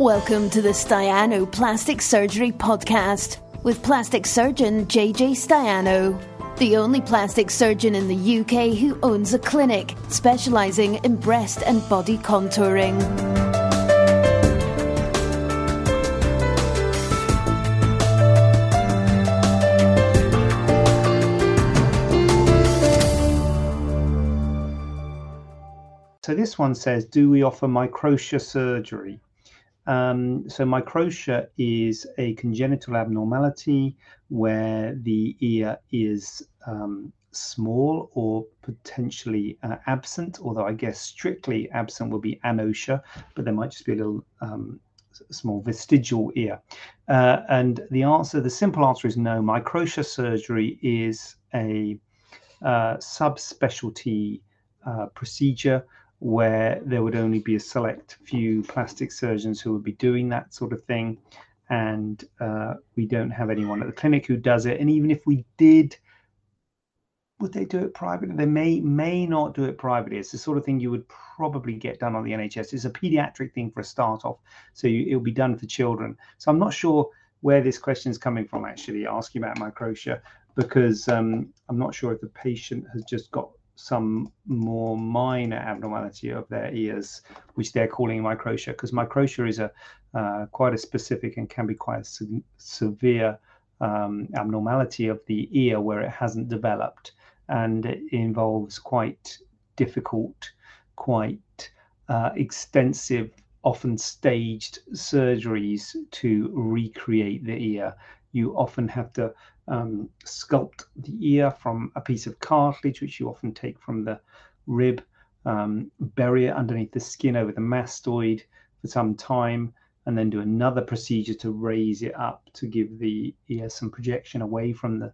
Welcome to the Stiano Plastic Surgery Podcast with plastic surgeon JJ Stiano, the only plastic surgeon in the UK who owns a clinic specialising in breast and body contouring. So this one says, do we offer Microtia surgery? So Microtia is a congenital abnormality where the ear is small or potentially absent, although I guess strictly absent would be anotia, but there might just be a little small vestigial ear. And the simple answer is no. Microtia surgery is a subspecialty procedure where there would only be a select few plastic surgeons who would be doing that sort of thing. And we don't have anyone at the clinic who does it. And even if we did, would they do it privately? They may not do it privately. It's the sort of thing you would probably get done on the NHS. It's a pediatric thing for a start off. So it'll be done for children. So I'm not sure where this question is coming from, actually, asking about Microtia, because I'm not sure if the patient has just got some more minor abnormality of their ears, which they're calling Microtia, because Microtia is a quite a specific and can be quite a severe abnormality of the ear where it hasn't developed, and it involves quite difficult, quite extensive, often staged surgeries to recreate the ear. You often have to sculpt the ear from a piece of cartilage, which you often take from the rib, bury it underneath the skin over the mastoid for some time, and then do another procedure to raise it up to give the ear some projection away from the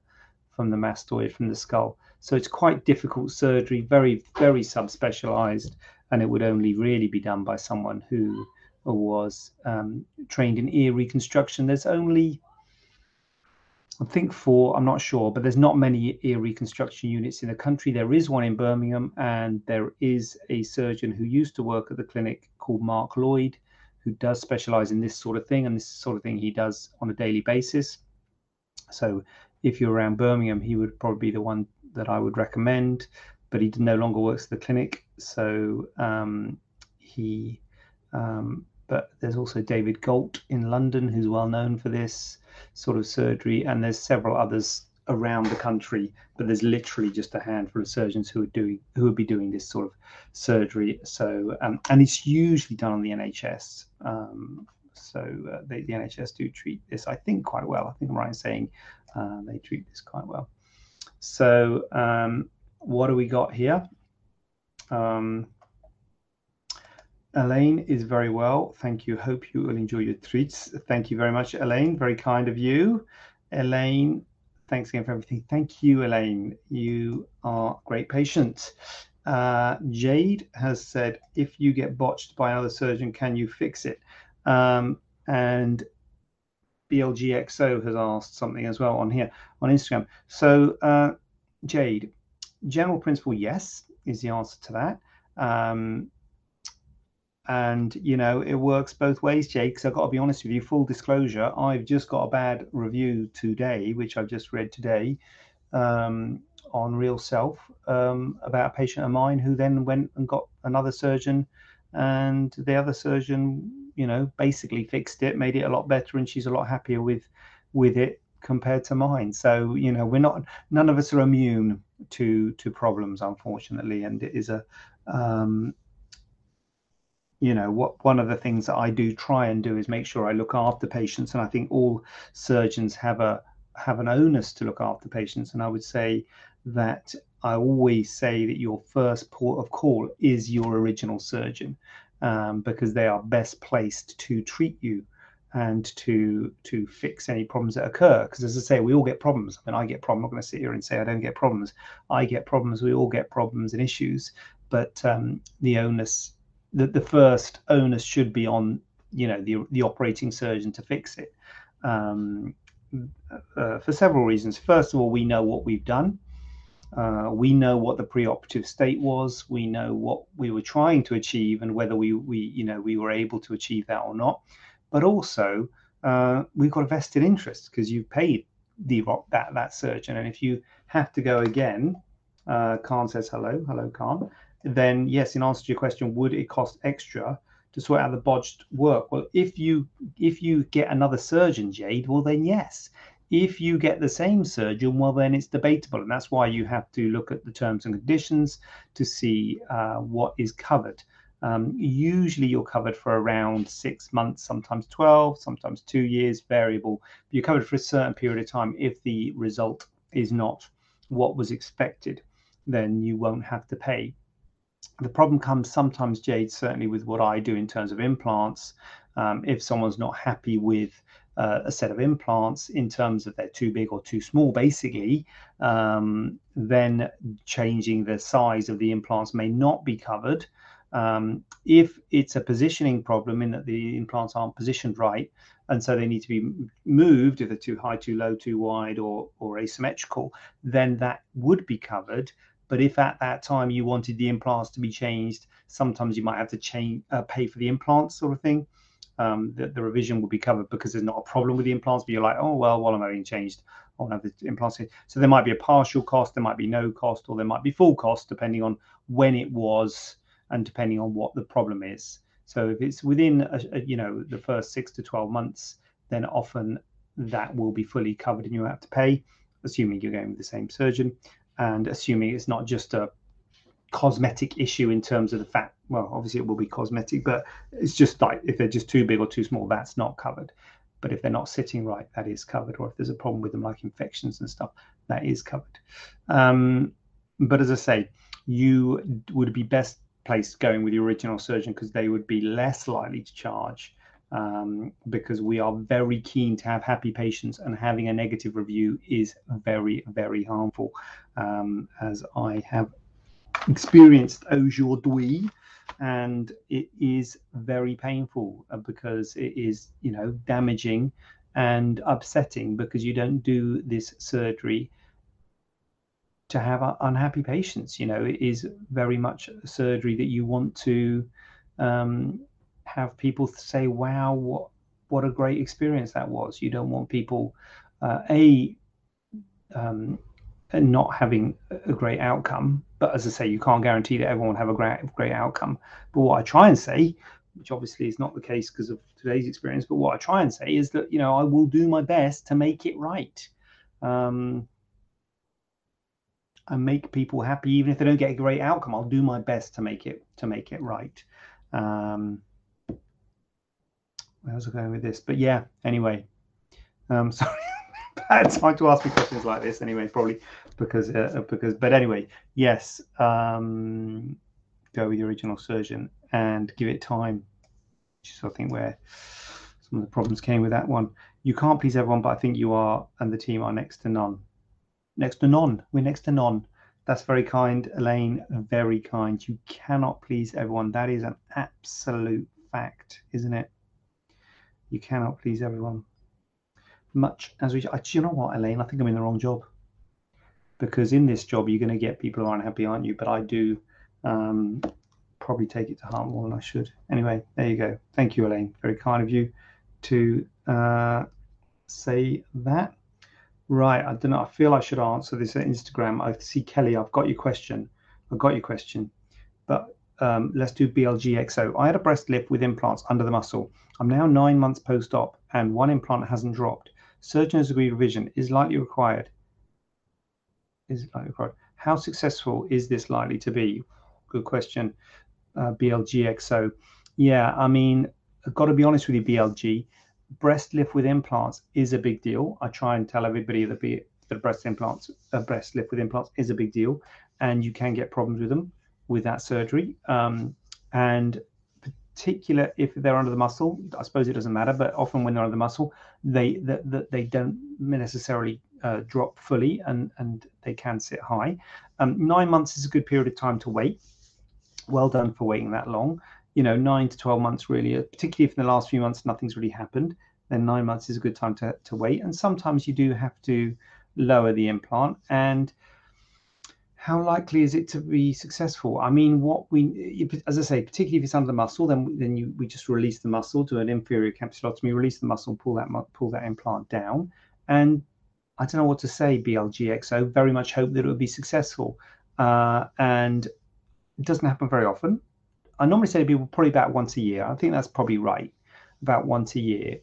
mastoid, from the skull. So it's quite difficult surgery, very, very subspecialized, and it would only really be done by someone who was trained in ear reconstruction. There's only, I think I'm not sure, but there's not many ear reconstruction units in the country. There is one in Birmingham, and there is a surgeon who used to work at the clinic called Mark Lloyd, who does specialize in this sort of thing, and this sort of thing he does on a daily basis. So if you're around Birmingham, he would probably be the one that I would recommend, but he no longer works at the clinic. So but there's also David Galt in London, who's well known for this sort of surgery, and there's several others around the country, but there's literally just a handful of surgeons who would be doing this sort of surgery. So and it's usually done on the NHS. The NHS do treat this, I think, quite well. I think I'm right in saying they treat this quite well. So what do we got here? Elaine is very well, thank you. Hope you will enjoy your treats. Thank you very much, Elaine. Very kind of you. Elaine, thanks again for everything. Thank you, Elaine. You are a great patient. Jade has said, if you get botched by another surgeon, can you fix it? And BLGXO has asked something as well on here, on Instagram. So Jade, general principle, yes, is the answer to that. And, you know, it works both ways, Jake, because I've got to be honest with you, full disclosure, I've just got a bad review today, which I've just read today on Real Self about a patient of mine who then went and got another surgeon, and the other surgeon, you know, basically fixed it, made it a lot better, and she's a lot happier with it compared to mine. So, you know, none of us are immune to problems, unfortunately, and it is one of the things that I do try and do is make sure I look after patients, and I think all surgeons have an onus to look after patients. And I would say that I always say that your first port of call is your original surgeon, because they are best placed to treat you and to fix any problems that occur. Because as I say, we all get problems. I mean, I get problems. I'm not going to sit here and say I don't get problems. I get problems. We all get problems and issues, but the onus, that the first onus should be on, you know, the operating surgeon to fix it for several reasons. First of all, we know what we've done. We know what the preoperative state was. We know what we were trying to achieve and whether we were able to achieve that or not. but also we've got a vested interest because you paid that surgeon. And if you have to go again, Khan says hello. Hello, Khan. Then, yes, in answer to your question, would it cost extra to sort out the bodged work? Well, if you get another surgeon, Jade, well, then yes. If you get the same surgeon, well, then it's debatable. And that's why you have to look at the terms and conditions to see what is covered. Usually you're covered for around 6 months, sometimes 12, sometimes 2 years, variable. But you're covered for a certain period of time. If the result is not what was expected, then you won't have to pay. The problem comes sometimes, Jade, certainly with what I do in terms of implants. If someone's not happy with a set of implants in terms of they're too big or too small, basically, then changing the size of the implants may not be covered. If it's a positioning problem in that the implants aren't positioned right, and so they need to be moved if they're too high, too low, too wide, or asymmetrical, then that would be covered. But if at that time you wanted the implants to be changed, sometimes you might have to change, pay for the implants sort of thing. The revision will be covered because there's not a problem with the implants, but you're like, oh, well, while I'm having changed, I won't have the implants. So there might be a partial cost, there might be no cost, or there might be full cost, depending on when it was and depending on what the problem is. So if it's within, the first 6 to 12 months, then often that will be fully covered and you have to pay, assuming you're going with the same surgeon. And assuming it's not just a cosmetic issue in terms of the fact, well, obviously it will be cosmetic, but it's just like if they're just too big or too small, that's not covered. But if they're not sitting right, that is covered. Or if there's a problem with them, like infections and stuff, that is covered. But as I say, you would be best placed going with the original surgeon because they would be less likely to charge, because we are very keen to have happy patients, and having a negative review is very, very harmful, as I have experienced aujourd'hui, and it is very painful because it is, damaging and upsetting because you don't do this surgery to have unhappy patients. It is very much a surgery that you want to have people say, wow, what a great experience that was. You don't want people not having a great outcome, but as I say, you can't guarantee that everyone will have a great outcome. But what I try and say, which obviously is not the case because of today's experience, but what I try and say is that I will do my best to make it right, and make people happy. Even if they don't get a great outcome, I'll do my best to make it right. I was going with this, but yeah, anyway, sorry, bad time to ask me questions like this anyway, probably but anyway, yes, go with the original surgeon and give it time, which is I think where some of the problems came with that one. You can't please everyone, but I think you are, and the team are next to none. Next to none, we're next to none. That's very kind, Elaine, very kind. You cannot please everyone. That is an absolute fact, isn't it? You cannot please everyone. Much as we, you know what, Elaine, I think I'm in the wrong job, because in this job you're going to get people who aren't happy, aren't you? But I do probably take it to heart more than I should. Anyway, there you go. Thank you, Elaine. Very kind of you to say that. Right, I don't know. I feel I should answer this at Instagram. I see Kelly. I've got your question. I've got your question, but. Let's do BLGXO. I had a breast lift with implants under the muscle. I'm now 9 months post-op and one implant hasn't dropped. Surgeon has agreed revision is likely required. How successful is this likely to be? Good question, BLGXO. Yeah, I mean, I've got to be honest with you, BLG. Breast lift with implants is a big deal. I try and tell everybody that breast lift with implants is a big deal, and you can get problems with them. With that surgery, and particular if they're under the muscle, I suppose it doesn't matter. But often when they're under the muscle, they don't necessarily drop fully, and they can sit high. 9 months is a good period of time to wait. Well done for waiting that long. 9 to 12 months really, particularly if in the last few months nothing's really happened, then 9 months is a good time to wait. And sometimes you do have to lower the implant, and how likely is it to be successful? I mean, what we, as I say, particularly if it's under the muscle, then we just release the muscle, do an inferior capsulotomy, release the muscle, pull that implant down. And I don't know what to say, BLGXO, very much hope that it would be successful. And it doesn't happen very often. I normally say to people probably about once a year. I think that's probably right, about once a year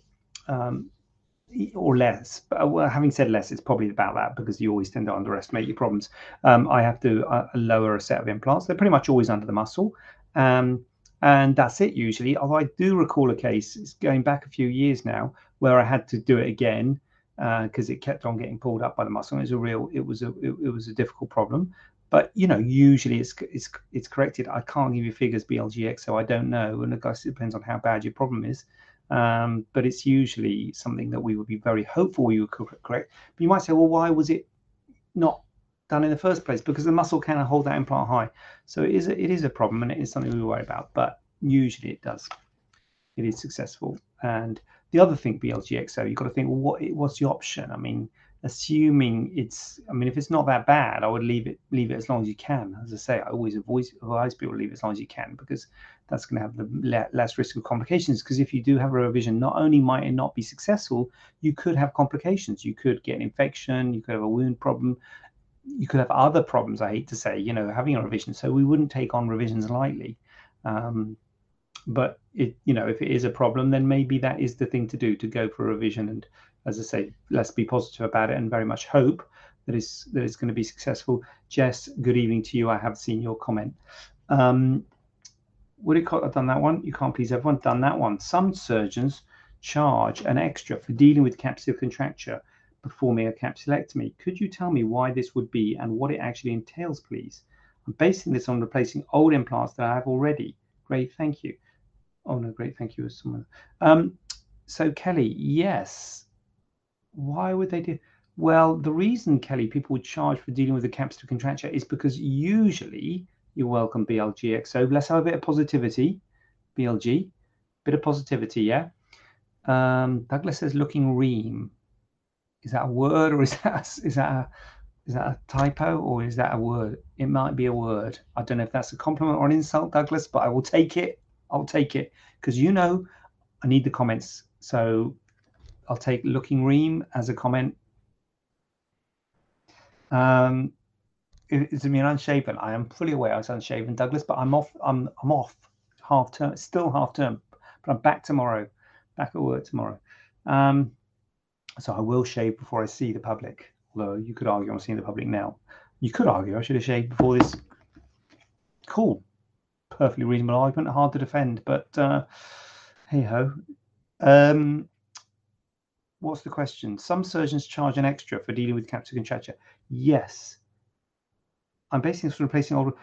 or less. But well, having said less, it's probably about that because you always tend to underestimate your problems. I have to lower a set of implants. They're pretty much always under the muscle. And that's it usually. Although I do recall a case, it's going back a few years now, where I had to do it again because it kept on getting pulled up by the muscle. And it was a difficult problem. But, you know, usually it's corrected. I can't give you figures, BLGX, so I don't know. And I guess it depends on how bad your problem is. But it's usually something that we would be very hopeful you would correct. But you might say, well, why was it not done in the first place? Because the muscle can hold that implant high. So it is a problem, and it is something we worry about. But usually it does. It is successful. And the other thing, BLGXO, you've got to think, well, what's the option? I mean, assuming it's, I mean, if it's not that bad, I would leave it as long as you can. As I say, I always advise people to leave it as long as you can, because that's going to have the less risk of complications. Because if you do have a revision, not only might it not be successful, you could have complications. You could get an infection. You could have a wound problem. You could have other problems, I hate to say, you know, having a revision. So we wouldn't take on revisions lightly. But it, you know, if it is a problem, then maybe that is the thing to do, to go for a revision. And as I say, let's be positive about it and very much hope that it's going to be successful. Jess, good evening to you. I have seen your comment. Would it have done that one? You can't please everyone. Done that one. Some surgeons charge an extra for dealing with capsular contracture, performing a capsulectomy. Could you tell me why this would be and what it actually entails, please? I'm basing this on replacing old implants that I have already. Great, thank you. Oh, no, great, thank you. So, Kelly, yes. Why would they do? Well, the reason, Kelly, people would charge for dealing with a capsular contracture is because usually, you're welcome, BLGXO. Let's have a bit of positivity, BLG. Bit of positivity, yeah? Douglas says looking ream. Is that a word, or is that a typo, or is that a word? It might be a word. I don't know if that's a compliment or an insult, Douglas, but I will take it. I'll take it, because, you know, I need the comments. So I'll take looking ream as a comment. It's mean unshaven. I am fully aware I was unshaven, Douglas, but I'm off half-term, still half-term, but I'm back tomorrow, back at work tomorrow. So I will shave before I see the public, although you could argue I'm seeing the public now. You could argue I should have shaved before this call. Perfectly reasonable argument, hard to defend, but hey ho. What's the question? Some surgeons charge an extra for dealing with capsular contracture. Yes, I'm basing this on replacing old.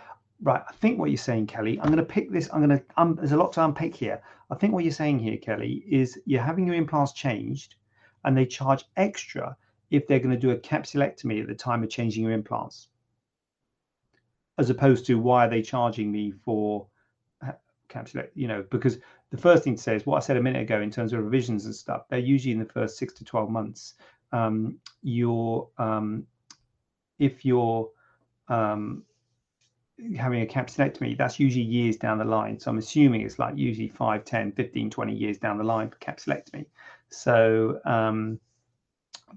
Right, I think what you're saying, Kelly. I'm going to pick this. There's a lot to unpick here. I think what you're saying here, Kelly, is you're having your implants changed, and they charge extra if they're going to do a capsulectomy at the time of changing your implants. As opposed to, why are they charging me for capsulate? You know, because the first thing to say is what I said a minute ago in terms of revisions and stuff. They're usually in the first 6 to 12 months. If you're having a capsulectomy, that's usually years down the line. So I'm assuming it's like usually 5, 10, 15, 20 years down the line for capsulectomy. So,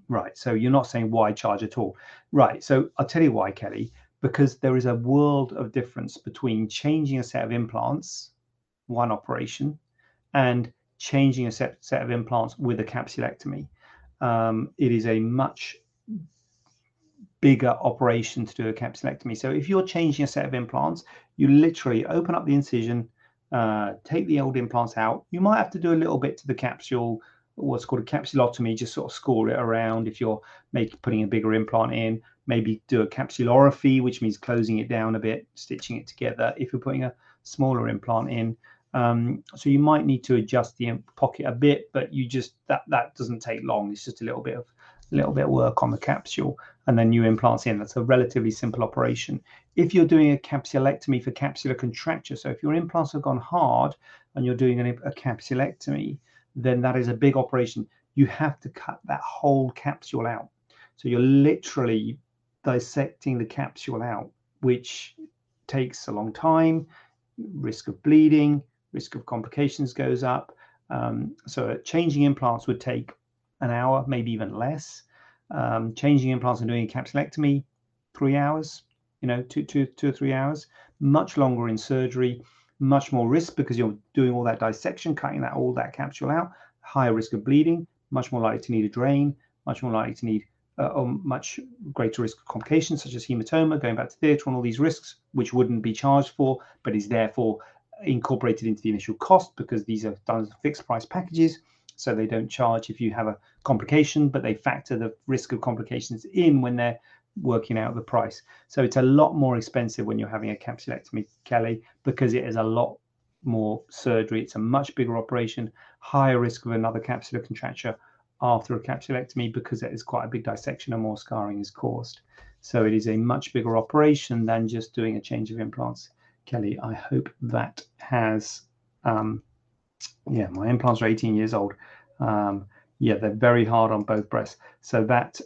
right. So you're not saying why charge at all. Right. So I'll tell you why, Kelly. Because there is a world of difference between changing a set of implants, one operation, and changing a set of implants with a capsulectomy. It is a much bigger operation to do a capsulectomy. So if you're changing a set of implants, you literally open up the incision, take the old implants out. You might have to do a little bit to the capsule, what's called a capsulotomy, just sort of score it around if you're putting a bigger implant in. Maybe do a capsulorraphy, which means closing it down a bit, stitching it together if you're putting a smaller implant in. So you might need to adjust the pocket a bit, but you just that doesn't take long. It's just a little bit of work on the capsule and then new implants in. That's a relatively simple operation. If you're doing a capsulectomy for capsular contracture, so if your implants have gone hard and you're doing a capsulectomy, then that is a big operation. You have to cut that whole capsule out. So you're literally dissecting the capsule out which takes a long time, risk of bleeding, risk of complications goes up. So changing implants would take an hour, maybe even less. Changing implants and doing a capsulectomy, 3 hours, you know, two or three hours, much longer in surgery, much more risk because you're doing all that dissection, cutting that all that capsule out, higher risk of bleeding, much more likely to need a drain, much more likely to need or much greater risk of complications such as hematoma, going back to theatre, and all these risks, which wouldn't be charged for, but is therefore incorporated into the initial cost because these are done as fixed price packages. So they don't charge if you have a complication, but they factor the risk of complications in when they're working out the price. So it's a lot more expensive when you're having a capsulectomy, Kelly, because it is a lot more surgery. It's a much bigger operation, higher risk of another capsular contracture after a capsulectomy because that is quite a big dissection and more scarring is caused. So it is a much bigger operation than just doing a change of implants. Kelly, I hope that has, yeah, my implants are 18 years old. Yeah, they're very hard on both breasts. So that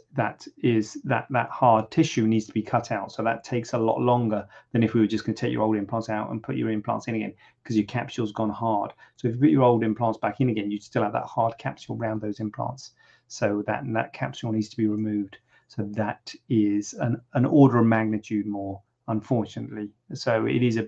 hard tissue needs to be cut out. So that takes a lot longer than if we were just going to take your old implants out and put your implants in again because your capsule's gone hard. So if you put your old implants back in again, you'd still have that hard capsule around those implants. So that capsule needs to be removed. So that is an order of magnitude more, unfortunately. So it is a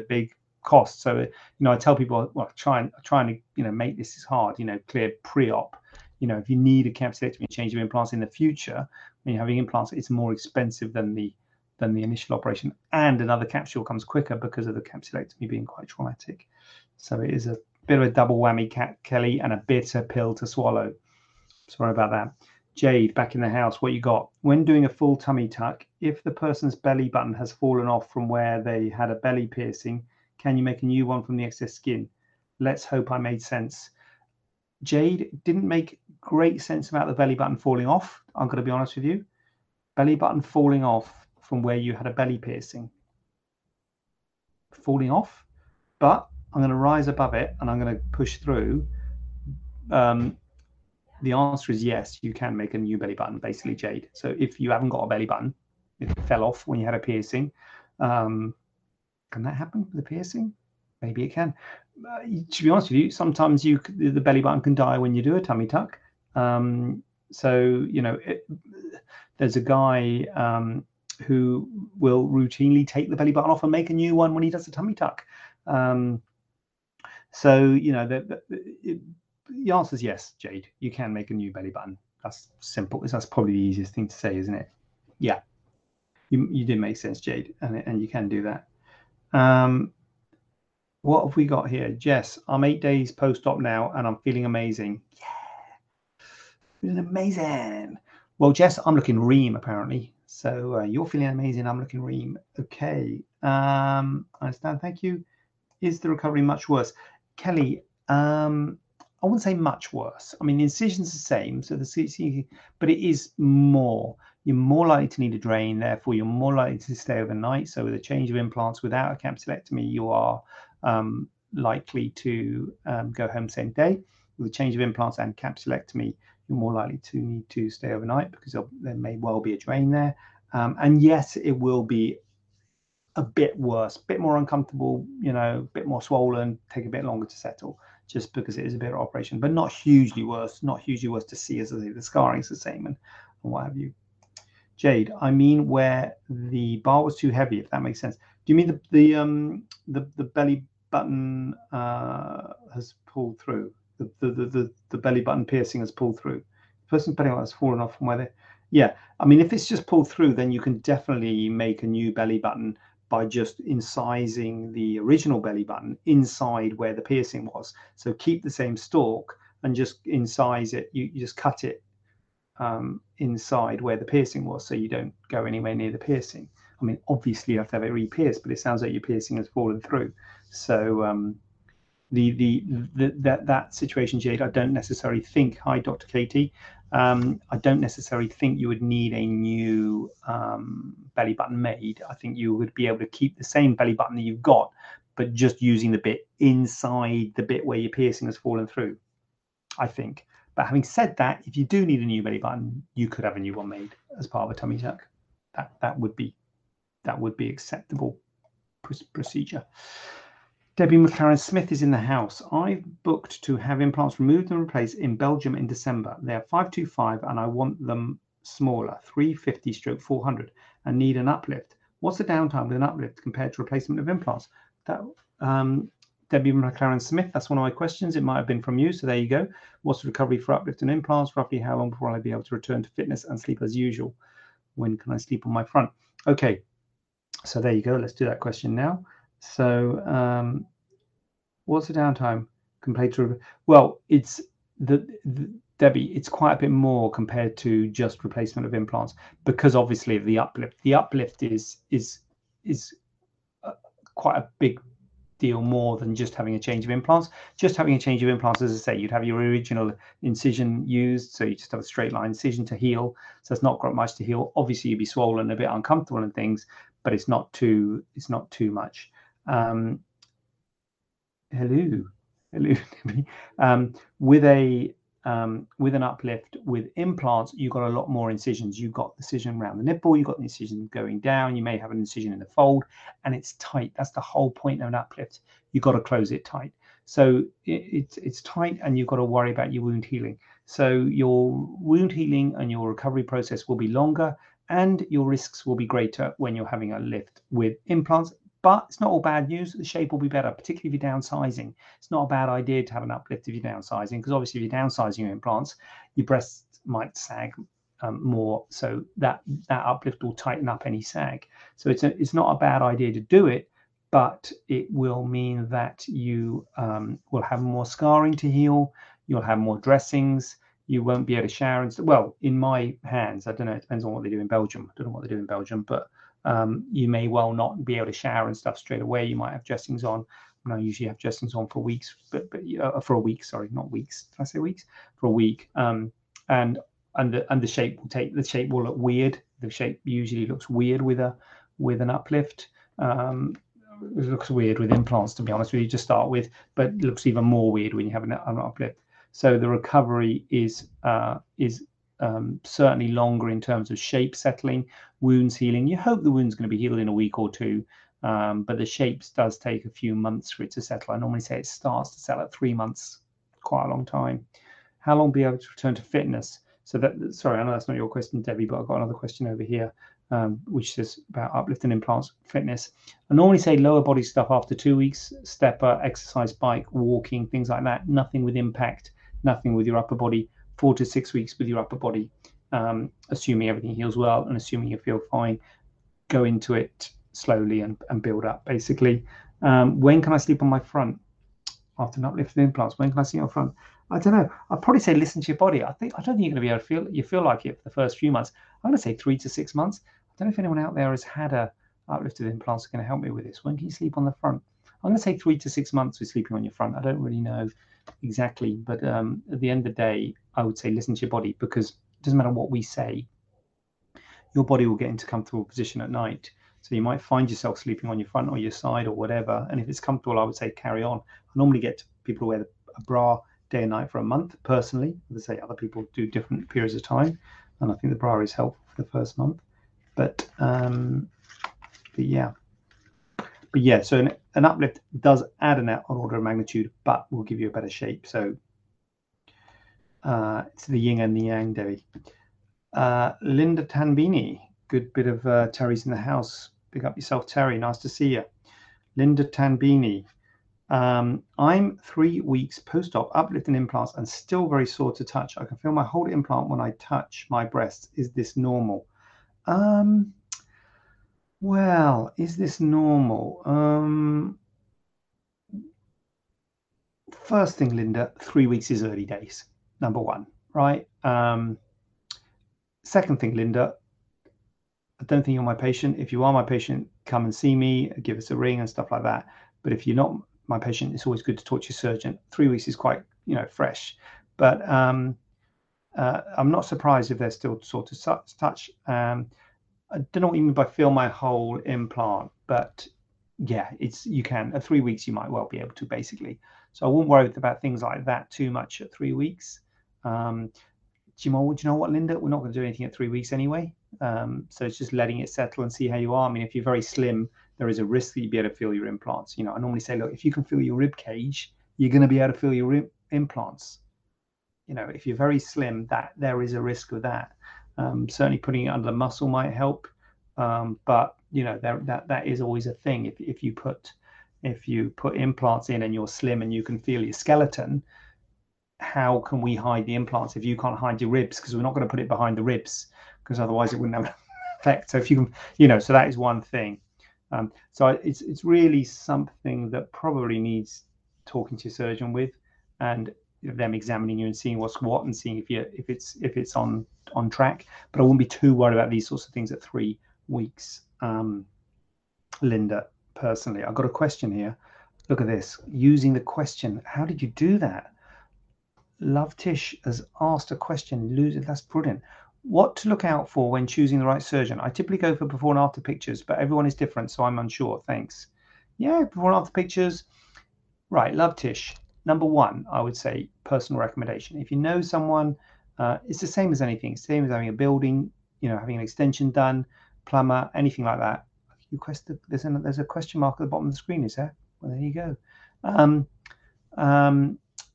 big cost. So, you know, I tell people, well, trying to, you know, make this is hard, you know, clear pre-op, you know, if you need a capsulectomy, change of implants in the future, when you're having implants, it's more expensive than the initial operation, and another capsule comes quicker because of the capsulectomy being quite traumatic. So it is a bit of a double whammy, Kelly, and a bitter pill to swallow. Sorry about that. Jade, back in the house, what you got? When doing a full tummy tuck, if the person's belly button has fallen off from where they had a belly piercing, can you make a new one from the excess skin? Let's hope I made sense. Jade, didn't make great sense about the belly button falling off. I'm going to be honest with you. Belly button falling off from where you had a belly piercing. Falling off, but I'm going to rise above it and I'm going to push through. The answer is yes, you can make a new belly button, basically, Jade. So if you haven't got a belly button, it fell off when you had a piercing, can that happen with a piercing? Maybe it can. To be honest with you, sometimes the belly button can die when you do a tummy tuck. So, you know, there's a guy who will routinely take the belly button off and make a new one when he does a tummy tuck. So, you know, the answer is yes, Jade. You can make a new belly button. That's simple. That's probably the easiest thing to say, isn't it? Yeah, you did make sense, Jade, and you can do that. What have we got here? Jess, I'm 8 days post-op now and I'm feeling amazing. Yeah, feeling amazing. Well, Jess, I'm looking ream apparently. So you're feeling amazing. I'm looking ream. Okay. I understand. Thank you. Is the recovery much worse? Kelly, I wouldn't say much worse. I mean, the incision's the same, so but it is more. You're more likely to need a drain, therefore you're more likely to stay overnight. So with a change of implants without a capsulectomy, you are likely to go home same day. With a change of implants and capsulectomy, you're more likely to need to stay overnight because there may well be a drain there. And yes, it will be a bit worse, a bit more uncomfortable, you know, a bit more swollen, take a bit longer to settle, just because it is a bit of operation, but not hugely worse, to see, as I say, the scarring's the same and what have you. Jade, I mean where the bar was too heavy, if that makes sense. Do you mean the belly button has pulled through? The belly button piercing has pulled through. The person's belly button has fallen off from where they... Yeah, I mean, if it's just pulled through, then you can definitely make a new belly button by just incising the original belly button inside where the piercing was. So keep the same stalk and just incise it. You just cut it inside where the piercing was, so you don't go anywhere near the piercing. I mean, obviously you have to have it re-pierced, but it sounds like your piercing has fallen through. So that situation, Jade, I don't necessarily think... Hi, Dr. Katie. I don't necessarily think you would need a new belly button made. I think you would be able to keep the same belly button that you've got, but just using the bit inside the bit where your piercing has fallen through, I think. But having said that, if you do need a new belly button, you could have a new one made as part of a tummy tuck. That would be that would be acceptable procedure. Debbie McLaren-Smith is in the house. I've booked to have implants removed and replaced in Belgium in December. They are 525 and I want them smaller, 350/400, and need an uplift. What's the downtime with an uplift compared to replacement of implants? That, Debbie McLaren-Smith, that's one of my questions. It might have been from you, so there you go. What's the recovery for uplift and implants? Roughly how long before I'll be able to return to fitness and sleep as usual? When can I sleep on my front? Okay, so there you go. Let's do that question now. So what's the downtime compared to, well, it's the Debbie, it's quite a bit more compared to just replacement of implants, because obviously of the uplift. The uplift is quite a big deal more than just having a change of implants. Just having a change of implants, as I say, you'd have your original incision used, so you just have a straight line incision to heal, so it's not got much to heal. Obviously you'd be swollen, a bit uncomfortable and things, but it's not too much. Hello with an uplift with implants, you've got a lot more incisions. You've got the incision around the nipple, you've got the incision going down, you may have an incision in the fold, and it's tight. That's the whole point of an uplift. You've got to close it tight, so it's tight, and you've got to worry about your wound healing. So your wound healing and your recovery process will be longer, and your risks will be greater when you're having a lift with implants. But it's not all bad news. The shape will be better, particularly if you're downsizing. It's not a bad idea to have an uplift if you're downsizing, because obviously if you're downsizing your implants, your breasts might sag more. So that uplift will tighten up any sag. So it's not a bad idea to do it, but it will mean that you will have more scarring to heal. You'll have more dressings. You won't be able to shower. And well, in my hands, I don't know. It depends on what they do in Belgium. I don't know what they do in Belgium, but you may well not be able to shower and stuff straight away. You might have dressings on. And I usually have dressings on for weeks, but for a week. Sorry, not weeks. Did I say weeks? For a week. And the shape will take. The shape will look weird. The shape usually looks weird with an uplift. It looks weird with implants, to be honest with you, to start with. But it looks even more weird when you have an uplift. So the recovery is certainly longer in terms of shape settling, wounds healing. You hope the wound's going to be healed in a week or two, but the shapes does take a few months for it to settle. I normally say it starts to settle at 3 months, quite a long time. How long be able to return to fitness? So that, sorry, I know that's not your question, Debbie, but I've got another question over here, which is about uplift and implants fitness. I normally say lower body stuff after 2 weeks, stepper, exercise bike, walking, things like that. Nothing with impact, nothing with your upper body. 4 to 6 weeks with your upper body, assuming everything heals well and assuming you feel fine. Go into it slowly and build up, basically. When can I sleep on my front after an uplift and implants? When can I sleep on front? I don't know. I'd probably say listen to your body. I don't think you're going to be able to feel like it for the first few months. I'm going to say 3 to 6 months. I don't know if anyone out there has had a uplift with implants that are going to help me with this. When can you sleep on the front? I'm going to say 3 to 6 months with sleeping on your front. I don't really know exactly, but at the end of the day, I would say listen to your body, because it doesn't matter what we say, your body will get into comfortable position at night. So you might find yourself sleeping on your front or your side or whatever, and if it's comfortable, I would say carry on. I normally get people to wear a bra day and night for a month, personally. As I say, other people do different periods of time, and I think the bra is helpful for the first month, but yeah, so an uplift does add an order of magnitude, but will give you a better shape. So it's the yin and the yang, Debbie. Linda Tanbini, good bit of Terry's in the house. Big up yourself, Terry. Nice to see you. Linda Tanbini, I'm 3 weeks post-op, uplift and implants, and still very sore to touch. I can feel my whole implant when I touch my breasts. Is this normal? Well, is this normal? First thing, Linda, 3 weeks is early days, number one, right? Second thing, Linda, I don't think you're my patient. If you are my patient, come and see me, give us a ring and stuff like that. But if you're not my patient, it's always good to talk to your surgeon. 3 weeks is quite, fresh. But I'm not surprised if they're still sort of touch. I don't know what you mean by feel my whole implant, but yeah, you can. At 3 weeks, you might well be able to, basically. So I wouldn't worry about things like that too much at 3 weeks. Do you know what, Linda? We're not going to do anything at 3 weeks anyway. So it's just letting it settle and see how you are. I mean, if you're very slim, there is a risk that you'd be able to feel your implants. You know, I normally say, look, if you can feel your rib cage, you're going to be able to feel your implants. You know, if you're very slim, that there is a risk of that. Certainly putting it under the muscle might help. But, you know, that is always a thing. If you put implants in and you're slim and you can feel your skeleton, how can we hide the implants if you can't hide your ribs? Because we're not going to put it behind the ribs, because otherwise it wouldn't have an effect. So if you can, you know, so that is one thing. So it's really something that probably needs talking to your surgeon with, and them examining you and seeing what's what and seeing if it's on track. But I wouldn't be too worried about these sorts of things at 3 weeks. Linda, personally, I've got a question here. Look at this. Using the question, how did you do that? Love Tish has asked a question. That's brilliant. What to look out for when choosing the right surgeon? I typically go for before and after pictures, but everyone is different, so I'm unsure. Thanks. Yeah, before and after pictures. Right, Love Tish. Number one, I would say personal recommendation. If you know someone, it's the same as anything. It's the same as having a building, you know, having an extension done, plumber, anything like that. There's a question mark at the bottom of the screen, is there? Well, there you go.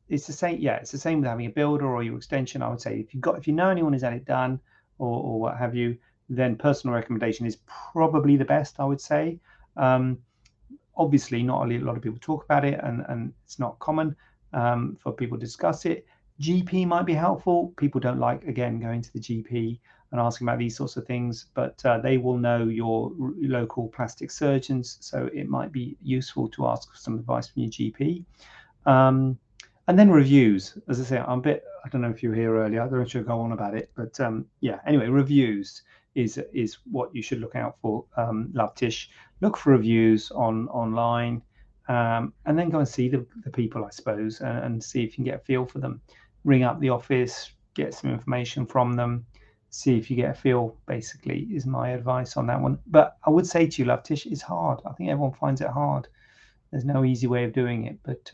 It's the same. Yeah, it's the same with having a builder or your extension. I would say if you know anyone who's had it done or what have you, then personal recommendation is probably the best, I would say. Obviously, not a lot of people talk about it, and it's not common for people to discuss it. GP might be helpful. People don't like, again, going to the GP and asking about these sorts of things, but they will know your local plastic surgeons, so it might be useful to ask for some advice from your GP. And then reviews. As I say, I don't know if you were here earlier, I don't know go on about it, but yeah, anyway, reviews is what you should look out for. Love Tish, look for reviews online, and then go and see the people, I suppose, and see if you can get a feel for them. Ring up the office, get some information from them, see if you get a feel, basically, is my advice on that one. But I would say to you, Love Tish, it's hard. I think everyone finds it hard. There's no easy way of doing it, but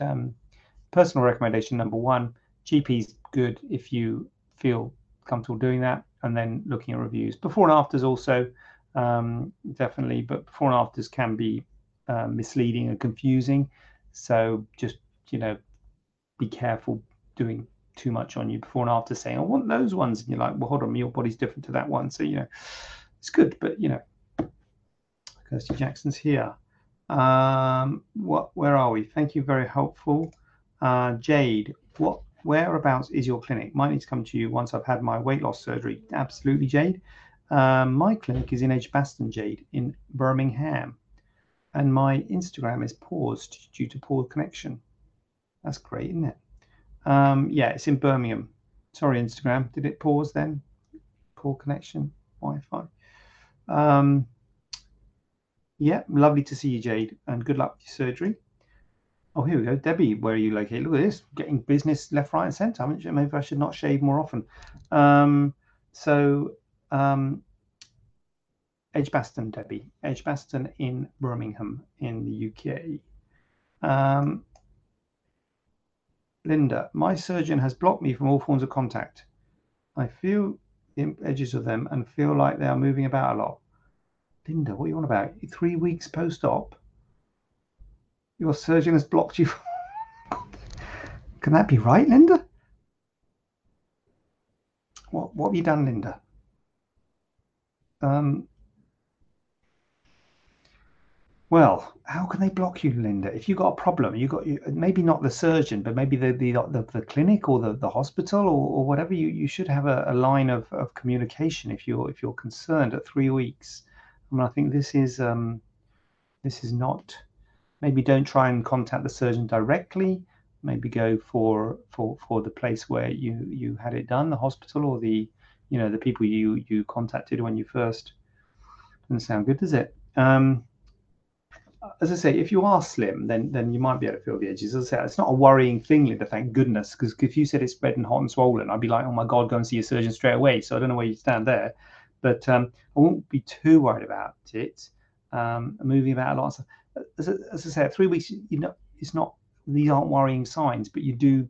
personal recommendation number one. GP's good if you feel comfortable doing that, and then looking at reviews. Before and afters also, definitely, but before and afters can be misleading and confusing. So just, you know, be careful doing too much on you before and after, saying, I want those ones. And you're like, well, hold on, your body's different to that one. So, you know, it's good, but, you know, Kirsty Jackson's here. Where are we? Thank you, very helpful. Jade, whereabouts is your clinic? Might need to come to you once I've had my weight loss surgery. Absolutely, Jade. My clinic is in Edgbaston, Jade, in Birmingham. And my Instagram is paused due to poor connection. That's great, isn't it? Yeah, it's in Birmingham. Sorry, Instagram. Did it pause then? Poor connection, Wi-Fi. Yeah, lovely to see you, Jade, and good luck with your surgery. Oh, here we go. Debbie, where are you located? Look at this, getting business left, right, and centre. Maybe I should not shave more often. Edgbaston, Debbie. Edgbaston in Birmingham in the UK. Linda, my surgeon has blocked me from all forms of contact. I feel the edges of them and feel like they are moving about a lot. Linda, what are you on about? 3 weeks post-op? Your surgeon has blocked you. Can that be right, Linda? What have you done, Linda? Well, how can they block you, Linda? If you've got a problem, maybe not the surgeon, but maybe the clinic or the hospital or whatever. You should have a line of communication if you're concerned at 3 weeks. I mean, I think this is not. Maybe don't try and contact the surgeon directly. Maybe go for the place where you had it done, the hospital or the people you contacted when you first. Doesn't sound good, does it? As I say, if you are slim, then you might be able to feel the edges. As I say, it's not a worrying thing, Linda, thank goodness, because if you said it's red and hot and swollen, I'd be like, oh my God, go and see your surgeon straight away. So I don't know where you stand there. But I won't be too worried about it. Moving about a lot. As I say, at 3 weeks, you know, these aren't worrying signs, but you do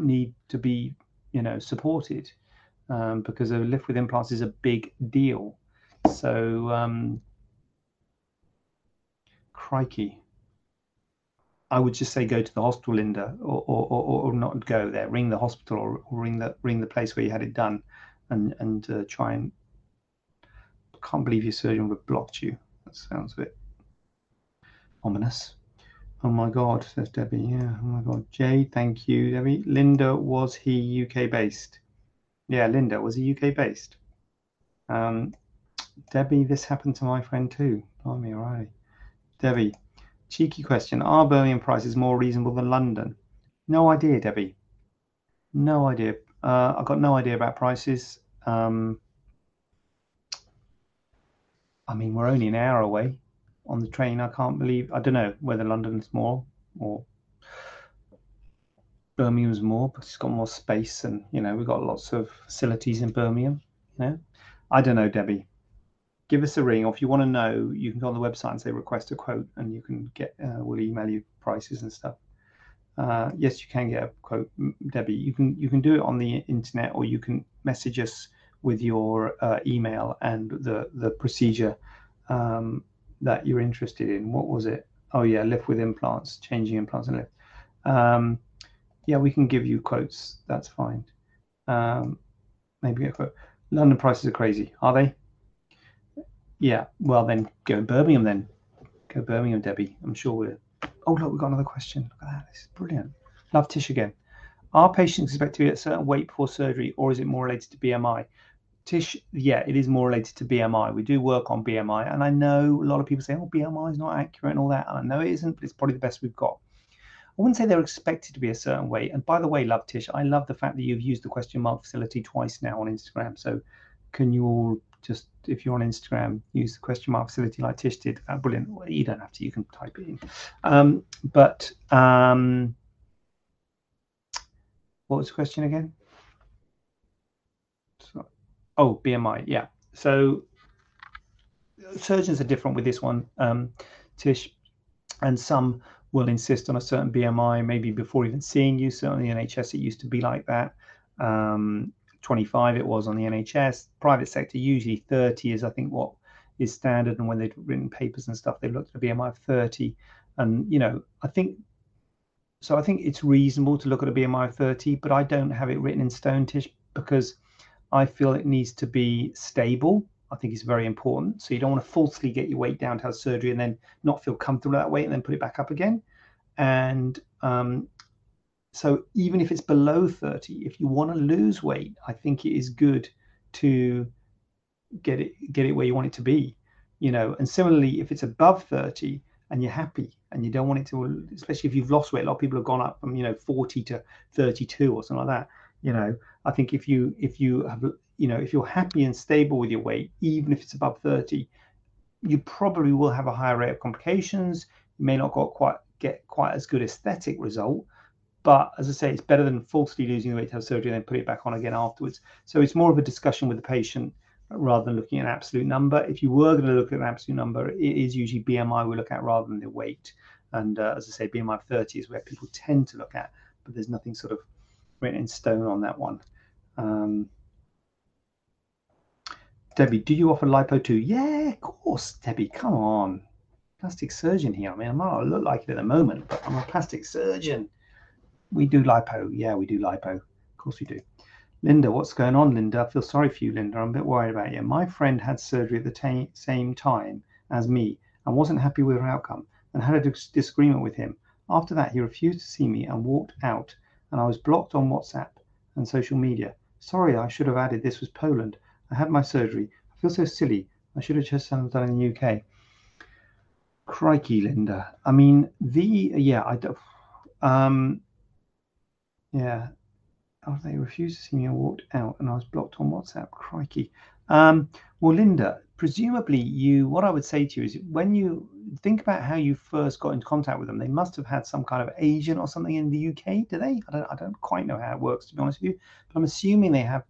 need to be, you know, supported because a lift with implants is a big deal. So, crikey. I would just say go to the hospital, Linda, or not go there. Ring the hospital or ring the place where you had it done, and try and. I can't believe your surgeon would have blocked you. That sounds a bit ominous. Oh my God, says Debbie. Yeah. Oh my God, Jay. Thank you, Debbie. Linda, was he UK based? Yeah, Linda, was he UK based? Debbie, this happened to my friend too. Blimey, alright. Debbie. Cheeky question. Are Birmingham prices more reasonable than London? No idea, Debbie. No idea. I've got no idea about prices. I mean, we're only an hour away on the train. I can't believe. I don't know whether London's more or Birmingham's more, because it's got more space and, you know, we've got lots of facilities in Birmingham. You know? I don't know, Debbie. Give us a ring, or if you want to know, you can go on the website and say request a quote, and you can get, we'll email you prices and stuff. Yes, you can get a quote, Debbie. You can do it on the internet, or you can message us with your email and the procedure that you're interested in. What was it? Oh yeah, lift with implants, changing implants and lift. Yeah, we can give you quotes. That's fine. Maybe get a quote. London prices are crazy, are they? Yeah, well then go Birmingham then. Go Birmingham, Debbie. I'm sure we're... Oh, look, we've got another question. Look at that. This is brilliant. Love Tish again. Are patients expected to be at a certain weight before surgery, or is it more related to BMI? Tish, yeah, it is more related to BMI. We do work on BMI, and I know a lot of people say, oh, BMI is not accurate and all that, and I know it isn't, but it's probably the best we've got. I wouldn't say they're expected to be a certain weight. And by the way, Love Tish, I love the fact that you've used the question mark facility twice now on Instagram. So can you all... just if you're on Instagram, use the question mark facility like Tish did. Brilliant. Well, you don't have to, you can type it in. What was the question again? So, oh, BMI. Yeah. So surgeons are different with this one, Tish, and some will insist on a certain BMI, maybe before even seeing you. Certainly in the NHS, it used to be like that. 25 it was on the NHS. Private sector, usually 30 is I think what is standard, and when they've written papers and stuff, they've looked at a BMI of 30, and you know, I think it's reasonable to look at a BMI of 30, but I don't have it written in stone, Tish, because I feel it needs to be stable. I think it's very important, so you don't want to falsely get your weight down to have surgery and then not feel comfortable that weight and then put it back up again. And so even if it's below 30, if you want to lose weight, I think it is good to get it where you want it to be, you know. And similarly, if it's above 30 and you're happy and you don't want it to, especially if you've lost weight, a lot of people have gone up from, you know, 40 to 32 or something like that, you know. I think if you have, you know, if you're happy and stable with your weight, even if it's above 30, you probably will have a higher rate of complications. You may not get quite as good aesthetic result. But as I say, it's better than falsely losing the weight to have surgery and then put it back on again afterwards. So it's more of a discussion with the patient rather than looking at an absolute number. If you were going to look at an absolute number, it is usually BMI we look at rather than the weight. And as I say, BMI 30 is where people tend to look at, but there's nothing sort of written in stone on that one. Debbie, do you offer lipo too? Yeah, of course, Debbie, come on. Plastic surgeon here. I mean, I might not look like it at the moment, but I'm a plastic surgeon. We do lipo. Yeah, we do lipo. Of course we do. Linda, what's going on, Linda? I feel sorry for you, Linda. I'm a bit worried about you. My friend had surgery at the same time as me and wasn't happy with her outcome and had a disagreement with him. After that, he refused to see me and walked out, and I was blocked on WhatsApp and social media. Sorry, I should have added this was Poland. I had my surgery. I feel so silly. I should have just done it in the UK. Crikey, Linda. I mean, I don't... Yeah, after they refused to see me, I walked out and I was blocked on WhatsApp. Crikey. Well, Linda, presumably what I would say to you is when you think about how you first got into contact with them, they must have had some kind of agent or something in the UK, do they? I don't quite know how it works, to be honest with you, but I'm assuming they have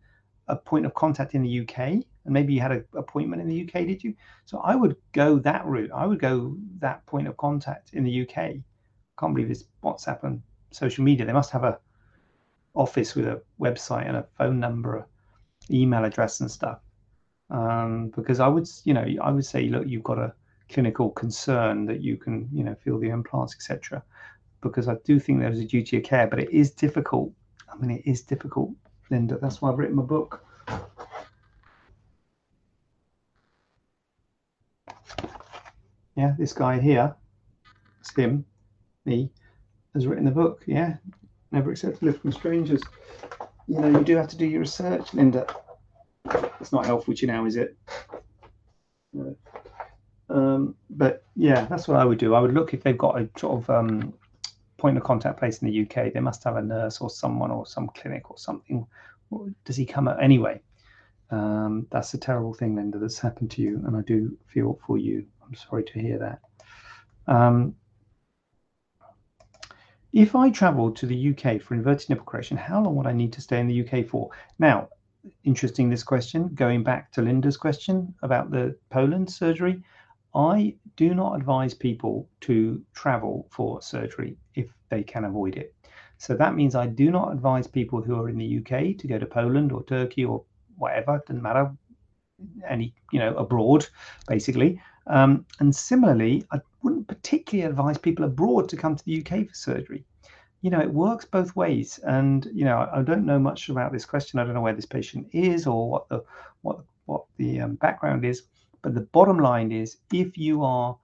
a point of contact in the UK, and maybe you had an appointment in the UK, did you? So I would go that route. I would go that point of contact in the UK. I can't believe it's WhatsApp and social media. They must have a office with a website and a phone number, email address and stuff. because I would, I would say, look, you've got a clinical concern that you can, feel the implants, etc. Because I do think there's a duty of care, but it is difficult. I mean, it is difficult, Linda. That's why I've written my book. Yeah, this guy here, it's him, me, has written the book. Yeah, never accept a lift from strangers. You do have to do your research, Linda. It's not helpful to you now, is it? No. But yeah, that's what I would do. I would look if they've got a sort of point of contact place in the UK. They must have a nurse or someone or some clinic or something. Does he come out anyway? That's a terrible thing, Linda, that's happened to you, and I do feel for you. I'm sorry to hear that. If I travel to the UK for inverted nipple correction, how long would I need to stay in the UK for? Now, interesting, this question, going back to Linda's question about the Poland surgery, I do not advise people to travel for surgery if they can avoid it. So that means I do not advise people who are in the UK to go to Poland or Turkey or whatever, it doesn't matter, any, abroad, basically. And similarly, I wouldn't particularly advise people abroad to come to the UK for surgery. It works both ways. And, I don't know much about this question. I don't know where this patient is or what the background is. But the bottom line is, if you are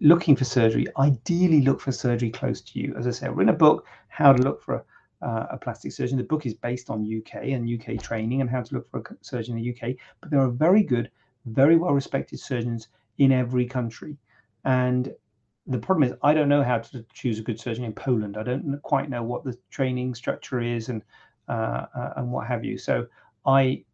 looking for surgery, ideally look for surgery close to you. As I said, we're in a book, How to Look for a Plastic Surgeon. The book is based on UK and UK training and how to look for a surgeon in the UK. But there are very good, very well-respected surgeons in every country. And the problem is, I don't know how to choose a good surgeon in Poland. I don't quite know what the training structure is and what have you. So I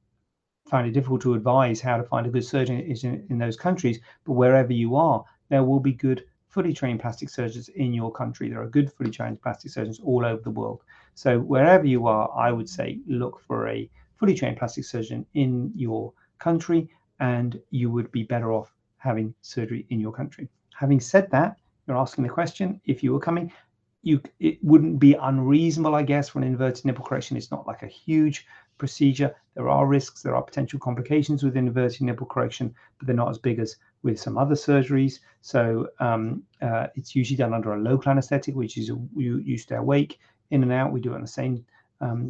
find it difficult to advise how to find a good surgeon in those countries, but wherever you are, there will be good fully trained plastic surgeons in your country. There are good fully trained plastic surgeons all over the world. So wherever you are, I would say look for a fully trained plastic surgeon in your country, and you would be better off having surgery in your country. Having said that, you're asking the question, if you were coming, it wouldn't be unreasonable, I guess, for an inverted nipple correction. It's not like a huge procedure. There are risks, there are potential complications with inverted nipple correction, but they're not as big as with some other surgeries. So it's usually done under a local anesthetic, which is you stay awake, in and out. We do it on the same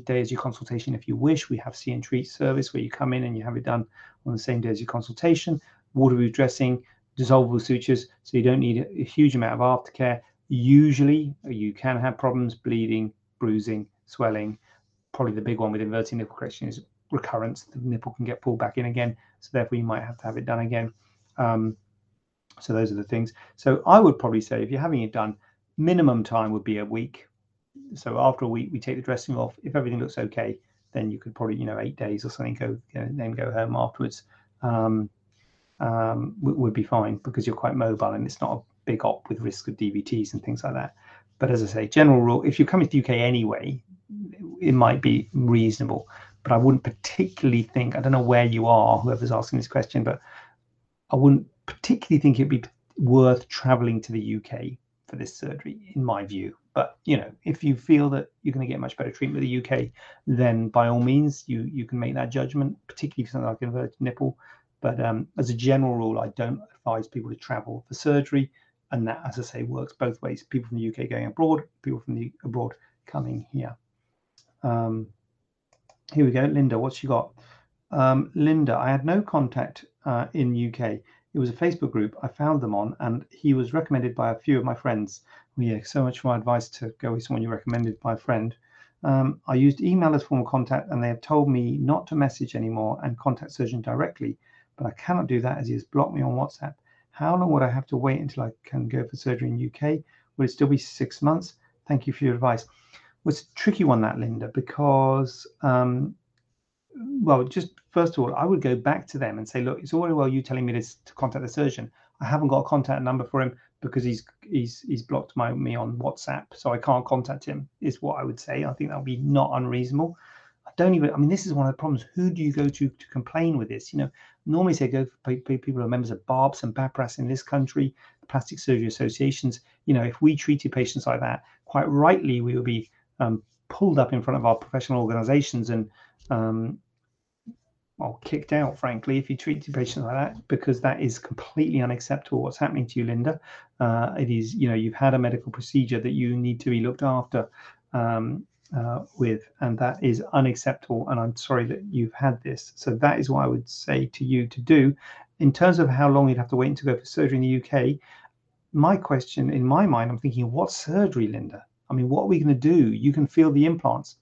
day as your consultation if you wish. We have see and treat service where you come in and you have it done on the same day as your consultation. Waterproof dressing, dissolvable sutures, so you don't need a huge amount of aftercare. Usually you can have problems, bleeding, bruising, swelling. Probably the big one with inverted nipple correction is recurrence. The nipple can get pulled back in again, so therefore you might have to have it done again. So those are the things. So I would probably say if you're having it done, minimum time would be a week. So after a week, we take the dressing off. If everything looks okay, then you could probably, 8 days or something, then go home afterwards. Would be fine because you're quite mobile and it's not a big op with risk of DVTs and things like that. But as I say, general rule, if you're coming to the UK anyway, it might be reasonable, but I wouldn't particularly think, I don't know where you are, whoever's asking this question, but I wouldn't particularly think it'd be worth traveling to the UK for this surgery, in my view. But, if you feel that you're going to get much better treatment in the UK, then by all means, you can make that judgment, particularly for something like inverted nipple. But as a general rule, I don't advise people to travel for surgery. And that, as I say, works both ways. People from the UK going abroad, people from the abroad coming here. Here we go. Linda, what's she got? Linda, I had no contact in UK. It was a Facebook group. I found them on, and he was recommended by a few of my friends. Well, yeah, so much for my advice to go with someone you recommended by a friend. I used email as a form of contact, and they have told me not to message anymore and contact surgeon directly, but I cannot do that as he has blocked me on WhatsApp. How long would I have to wait until I can go for surgery in UK? Would it still be 6 months? Thank you for your advice. Well, it's a tricky one, that, Linda, because, well, just first of all, I would go back to them and say, look, it's all very well you telling me this to contact the surgeon. I haven't got a contact number for him because he's blocked me on WhatsApp, so I can't contact him, is what I would say. I think that would be not unreasonable. This is one of the problems. Who do you go to complain with this? Normally say go for people who are members of BARBS and BAPRAS in this country, plastic surgery associations. If we treated patients like that, quite rightly, we would be pulled up in front of our professional organizations and well, kicked out, frankly, if you treat your patient like that, because that is completely unacceptable what's happening to you, Linda. It is, you know, you've had a medical procedure that you need to be looked after with, and that is unacceptable. And I'm sorry that you've had this. So that is what I would say to you to do. In terms of how long you'd have to wait to go for surgery in the UK, my question in my mind, I'm thinking, what surgery, Linda? I mean, what are we going to do? You can feel the implants.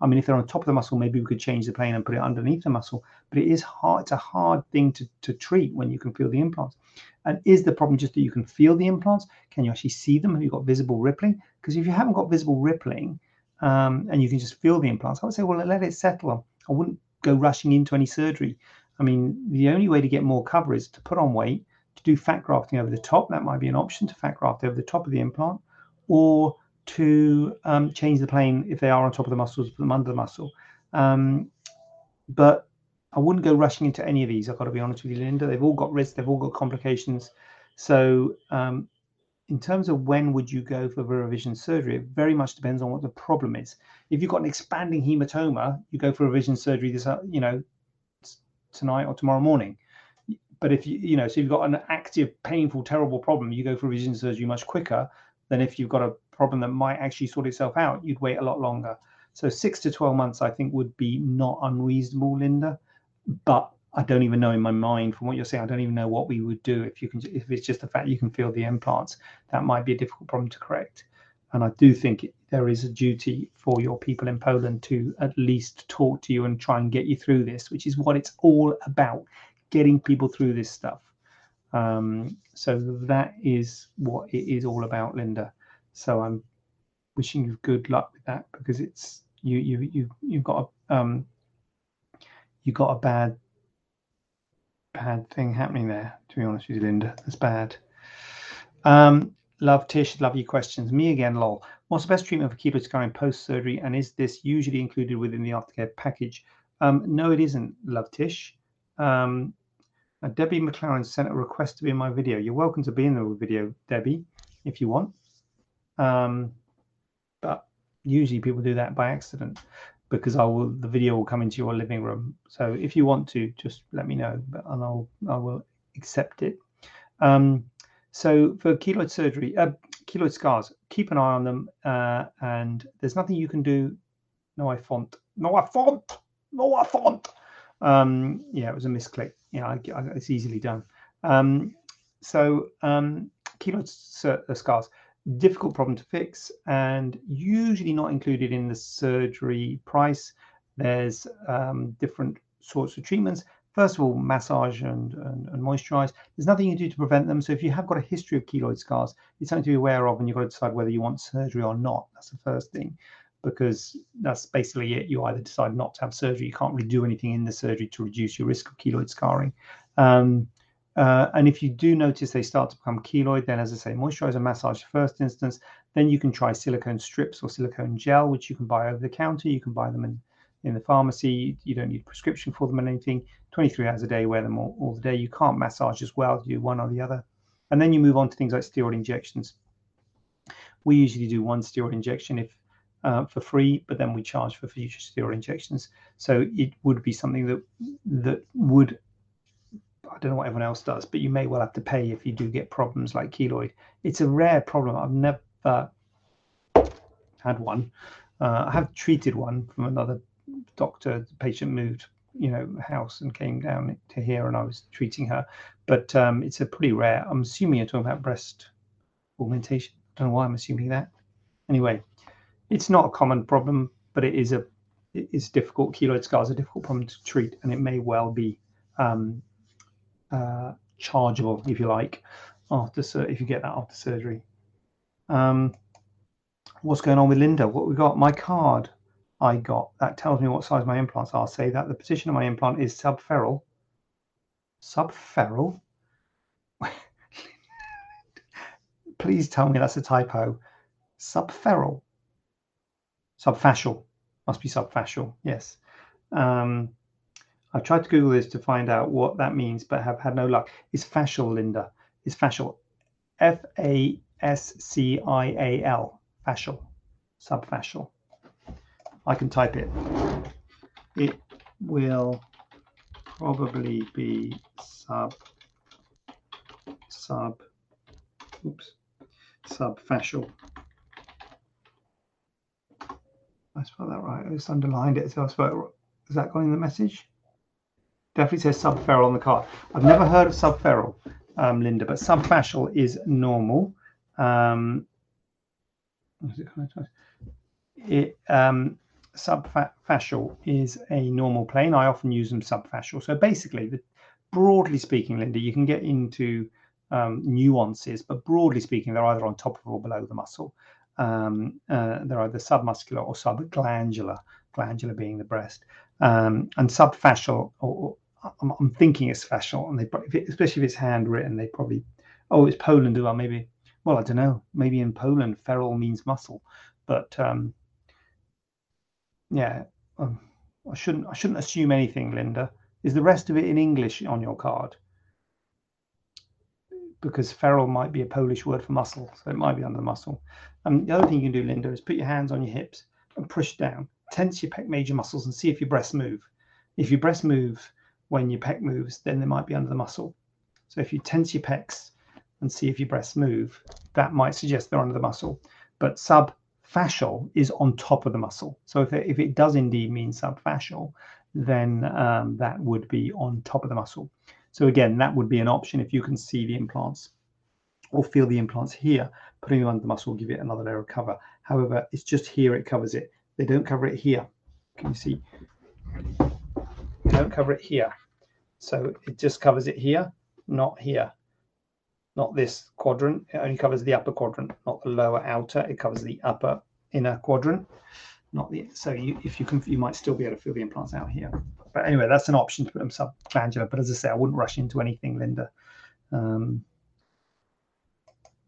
I mean, if they're on top of the muscle, maybe we could change the plane and put it underneath the muscle. But it is hard. It's a hard thing to treat when you can feel the implants. And is the problem just that you can feel the implants? Can you actually see them? Have you got visible rippling? Because if you haven't got visible rippling and you can just feel the implants, I would say, well, let it settle. I wouldn't go rushing into any surgery. I mean, the only way to get more cover is to put on weight, to do fat grafting over the top. That might be an option, to fat graft over the top of the implant, or to change the plane if they are on top of the muscles, put them under the muscle. But I wouldn't go rushing into any of these. I've got to be honest with you, Linda. They've all got risks. They've all got complications. So in terms of when would you go for revision surgery, it very much depends on what the problem is. If you've got an expanding hematoma, you go for revision surgery this, you know, tonight or tomorrow morning. But if you, you know, so you've got an active, painful, terrible problem, you go for revision surgery much quicker than if you've got a problem that might actually sort itself out. You'd wait a lot longer. So 6 to 12 months, I think, would be not unreasonable, Linda. But I don't even know in my mind from what you're saying, I don't even know what we would do if you can. If it's just the fact you can feel the implants, that might be a difficult problem to correct. And I do think there is a duty for your people in Poland to at least talk to you and try and get you through this, which is what it's all about, getting people through this stuff. So that is what it is all about, Linda. So I'm wishing you good luck with that, because it's you've got a bad thing happening there, to be honest with you, Linda. That's bad. Love, Tish. Love your questions. Me again, lol. What's the best treatment for keloid scarring post-surgery, and is this usually included within the aftercare package? No, it isn't, Love, Tish. Debbie McLaren sent a request to be in my video. You're welcome to be in the video, Debbie, if you want. But usually people do that by accident, because the video will come into your living room. So if you want to, just let me know, and I will accept it. So for keloid surgery, keloid scars, keep an eye on them, and there's nothing you can do. No, I font. Yeah, it was a misclick. Yeah, it's easily done. So keloid scars, difficult problem to fix, and usually not included in the surgery price. There's different sorts of treatments. First of all, massage and moisturize. There's nothing you can do to prevent them. So if you have got a history of keloid scars, it's something to be aware of, and you've got to decide whether you want surgery or not. That's the first thing, because that's basically it. You either decide not to have surgery. You can't really do anything in the surgery to reduce your risk of keloid scarring. And if you do notice they start to become keloid, then, as I say, moisturize and massage first instance. Then you can try silicone strips or silicone gel, which you can buy over the counter. You can buy them in the pharmacy. You don't need a prescription for them or anything. 23 hours a day, wear them all the day. You can't massage as well, do one or the other. And then you move on to things like steroid injections. We usually do one steroid injection for free, but then we charge for future steroid injections. So it would be something that would, I don't know what everyone else does, but you may well have to pay if you do get problems like keloid. It's a rare problem. I've never had one. I have treated one from another doctor. The patient moved, house and came down to here, and I was treating her. But it's a pretty rare. I'm assuming you're talking about breast augmentation. I don't know why I'm assuming that. Anyway, it's not a common problem, but it is difficult. Keloid scars are a difficult problem to treat, and it may well be chargeable, if you like, if you get that after surgery. What's going on with Linda? What we got? My card I got that tells me what size my implants are. Say that the position of my implant is subferral. Subferral? Please tell me that's a typo. Subferral. Subfascial. Must be subfascial. Yes. I've tried to Google this to find out what that means, but have had no luck. It's fascial, Linda. It's fascial. F-A-S-C-I-A-L. Fascial. Subfascial. I can type it. It will probably be subfascial. I spelled that right. I just underlined it. So I spelled it right. Has that gone in the message? Definitely says subferral on the card. I've never heard of subferral, Linda, but subfascial is normal. Subfascial is a normal plane. I often use them subfascial. So basically, broadly speaking, Linda, you can get into nuances, but broadly speaking, they're either on top of or below the muscle. They're either submuscular or subglandular, glandular being the breast, and subfascial, or I'm thinking it's fascial, and they, especially if it's handwritten, they probably, oh, it's Poland, well, maybe, well, I don't know, maybe in Poland, feral means muscle, but yeah, I shouldn't assume anything, Linda. Is the rest of it in English on your card? Because feral might be a Polish word for muscle, so it might be under the muscle. The other thing you can do, Linda, is put your hands on your hips and push down. Tense your pec major muscles and see if your breasts move. If your breasts move when your pec moves, then they might be under the muscle. So if you tense your pecs and see if your breasts move, that might suggest they're under the muscle. But subfascial is on top of the muscle. So if it does indeed mean subfascial, then that would be on top of the muscle. So again, that would be an option if you can see the implants or feel the implants here. Putting them under the muscle will give it another layer of cover. However, it's just here it covers it. They don't cover it here. Can you see? They don't cover it here. So it just covers it here, not here. Not this quadrant. It only covers the upper quadrant, not the lower outer. It covers the upper inner quadrant. Not the, so you, if you can, you might still be able to feel the implants out here. But anyway, that's an option to put them subglandular. But as I say, I wouldn't rush into anything, Linda.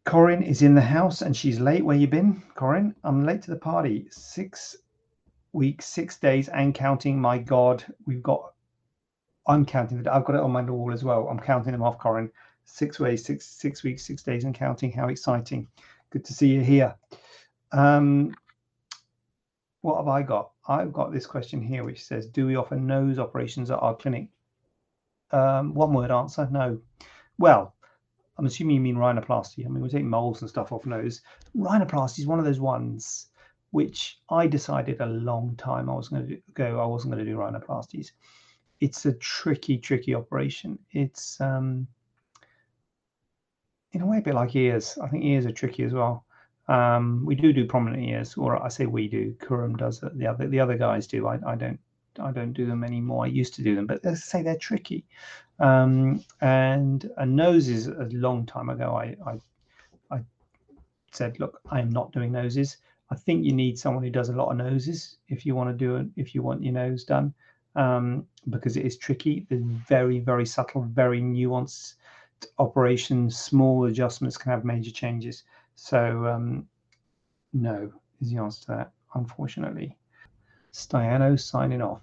Corin is in the house and she's late. Where you been, Corin? I'm late to the party. 6 weeks, 6 days, and counting. My God, we've got. I'm counting. I've got it on my wall as well. I'm counting them off, Corin. 6 ways, six weeks, 6 days, and counting. How exciting! Good to see you here. What have I got? I've got this question here, which says, do we offer nose operations at our clinic? One word answer, no. Well, I'm assuming you mean rhinoplasty. I mean, we take moles and stuff off nose. Rhinoplasty is one of those ones which I decided a long time I wasn't going to do rhinoplasties. It's a tricky, tricky operation. It's in a way a bit like ears. I think ears are tricky as well. We do prominent ears, or I say we do. Kurum does it. The other guys do. I don't do them anymore. I used to do them, but let's say they're tricky. And a noses a long time ago. I said, look, I am not doing noses. I think you need someone who does a lot of noses if you want to do it. If you want your nose done, because it is tricky. There's very, very subtle, very nuanced operations. Small adjustments can have major changes. So no is the answer to that, unfortunately. Stiano signing off.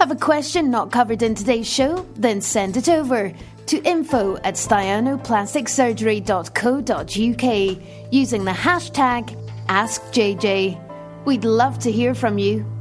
Have a question not covered in today's show? Then send it over to info@stianoplasticsurgery.co.uk using the hashtag AskJJ. We'd love to hear from you.